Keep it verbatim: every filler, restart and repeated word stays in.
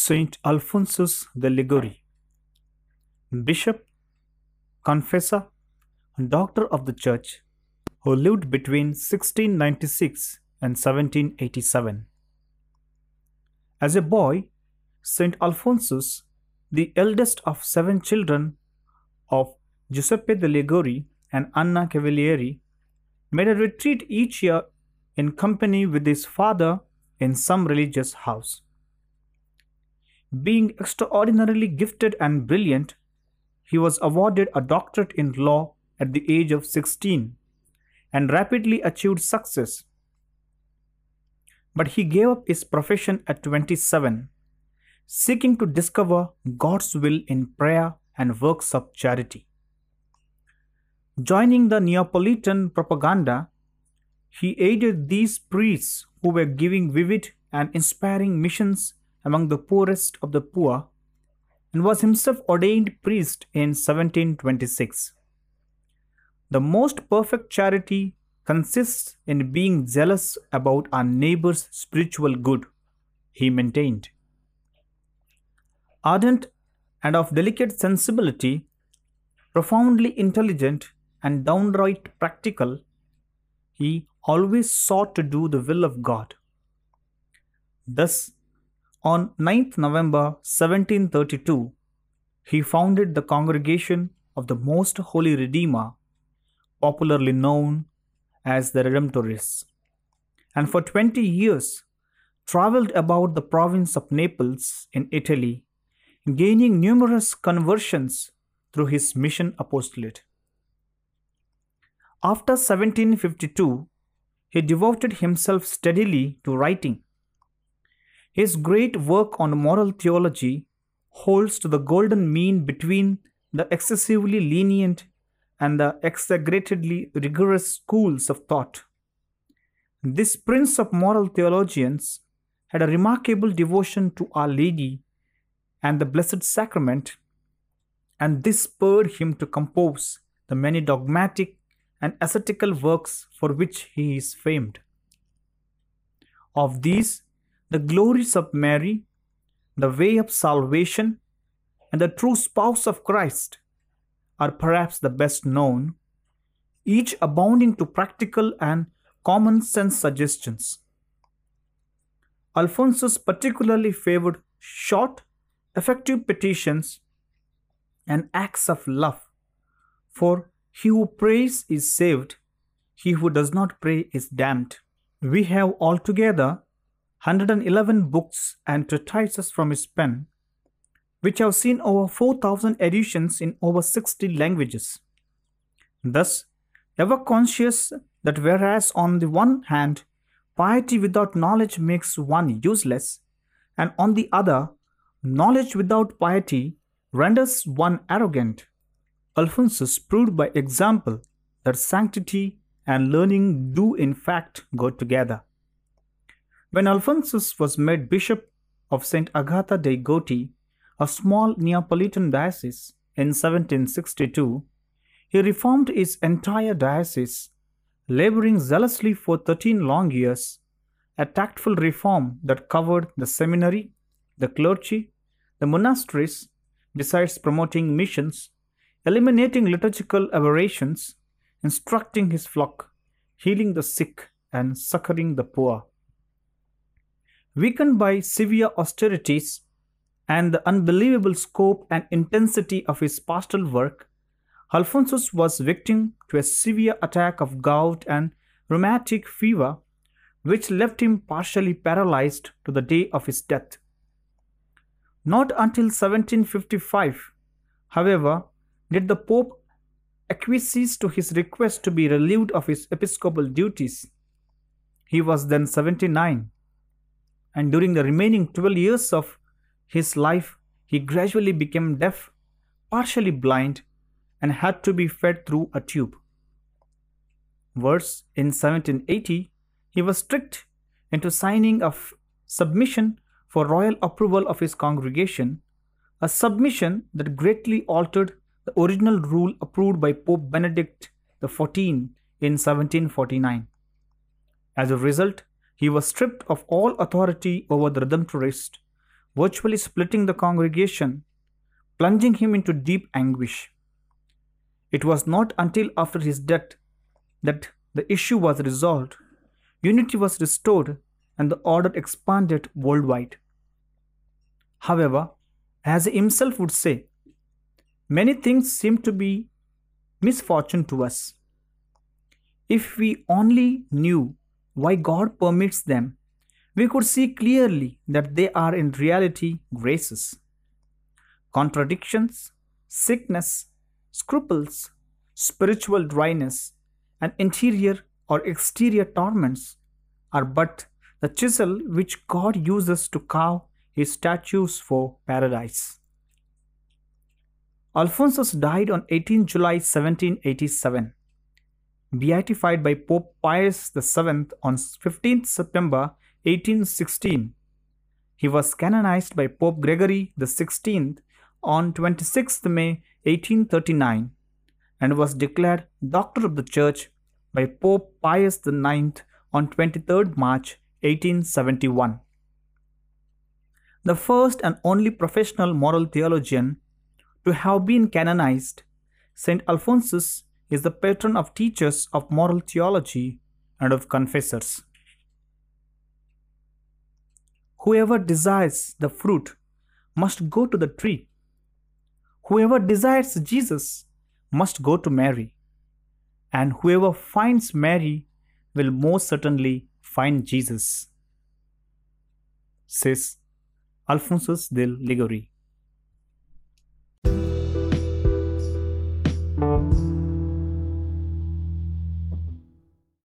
Saint Alphonsus de Liguori, bishop, confessor, and doctor of the Church, who lived between sixteen ninety-six and seventeen eighty-seven. As a boy, Saint Alphonsus, the eldest of seven children of Giuseppe de Liguori and Anna Cavalieri, made a retreat each year in company with his father in some religious house. Being extraordinarily gifted and brilliant, he was awarded a doctorate in law at the age of sixteen and rapidly achieved success. But he gave up his profession at twenty-seven, seeking to discover God's will in prayer and works of charity. Joining the Neapolitan Propaganda, he aided these priests who were giving vivid and inspiring missions among the poorest of the poor, and was himself ordained priest in seventeen twenty-six. The most perfect charity consists in being zealous about our neighbor's spiritual good, he maintained. Ardent and of delicate sensibility, profoundly intelligent and downright practical, he always sought to do the will of God. Thus, on ninth of November seventeen thirty-two, he founded the Congregation of the Most Holy Redeemer, popularly known as the Redemptorists, and for twenty years travelled about the province of Naples in Italy, gaining numerous conversions through his mission apostolate. After seventeen fifty-two, he devoted himself steadily to writing. His great work on moral theology holds to the golden mean between the excessively lenient and the exaggeratedly rigorous schools of thought. This prince of moral theologians had a remarkable devotion to Our Lady and the Blessed Sacrament, and this spurred him to compose the many dogmatic and ascetical works for which he is famed. Of these, the glories of Mary, the way of salvation, and the true spouse of Christ are perhaps the best known, each abounding to practical and common sense suggestions. Alphonsus particularly favored short, effective petitions and acts of love, for he who prays is saved, he who does not pray is damned. We have altogether one hundred eleven books and treatises from his pen, which have seen over four thousand editions in over sixty languages. Thus, ever conscious that whereas on the one hand, piety without knowledge makes one useless, and on the other, knowledge without piety renders one arrogant, Alphonsus proved by example that sanctity and learning do in fact go together. When Alphonsus was made Bishop of Saint Agatha de Goti, a small Neapolitan diocese, in seventeen sixty-two, he reformed his entire diocese, labouring zealously for thirteen long years, a tactful reform that covered the seminary, the clergy, the monasteries, besides promoting missions, eliminating liturgical aberrations, instructing his flock, healing the sick and succouring the poor. Weakened by severe austerities and the unbelievable scope and intensity of his pastoral work, Alphonsus was victim to a severe attack of gout and rheumatic fever, which left him partially paralyzed to the day of his death. Not until seventeen fifty-five, however, did the Pope acquiesce to his request to be relieved of his episcopal duties. He was then seventy-nine. And during the remaining twelve years of his life, he gradually became deaf, partially blind, and had to be fed through a tube. Worse, in seventeen eighty, he was tricked into signing a submission for royal approval of his congregation, a submission that greatly altered the original rule approved by Pope Benedict the fourteenth in seventeen forty-nine. As a result, he was stripped of all authority over the Redemptorists, virtually splitting the congregation, plunging him into deep anguish. It was not until after his death that the issue was resolved, unity was restored, and the order expanded worldwide. However, as he himself would say, many things seem to be misfortune to us. If we only knew why God permits them, we could see clearly that they are in reality graces. Contradictions, sickness, scruples, spiritual dryness, and interior or exterior torments are but the chisel which God uses to carve His statues for paradise. Alphonsus died on eighteenth of July seventeen eighty-seven, beatified by Pope Pius the seventh on fifteenth of September eighteen sixteen. He was canonized by Pope Gregory the sixteenth on twenty-sixth of May eighteen thirty-nine and was declared Doctor of the Church by Pope Pius the ninth on twenty-third of March eighteen seventy-one. The first and only professional moral theologian to have been canonized, Saint Alphonsus is the patron of teachers of moral theology and of confessors. Whoever desires the fruit must go to the tree. Whoever desires Jesus must go to Mary. And whoever finds Mary will most certainly find Jesus, says Alphonsus de Liguori.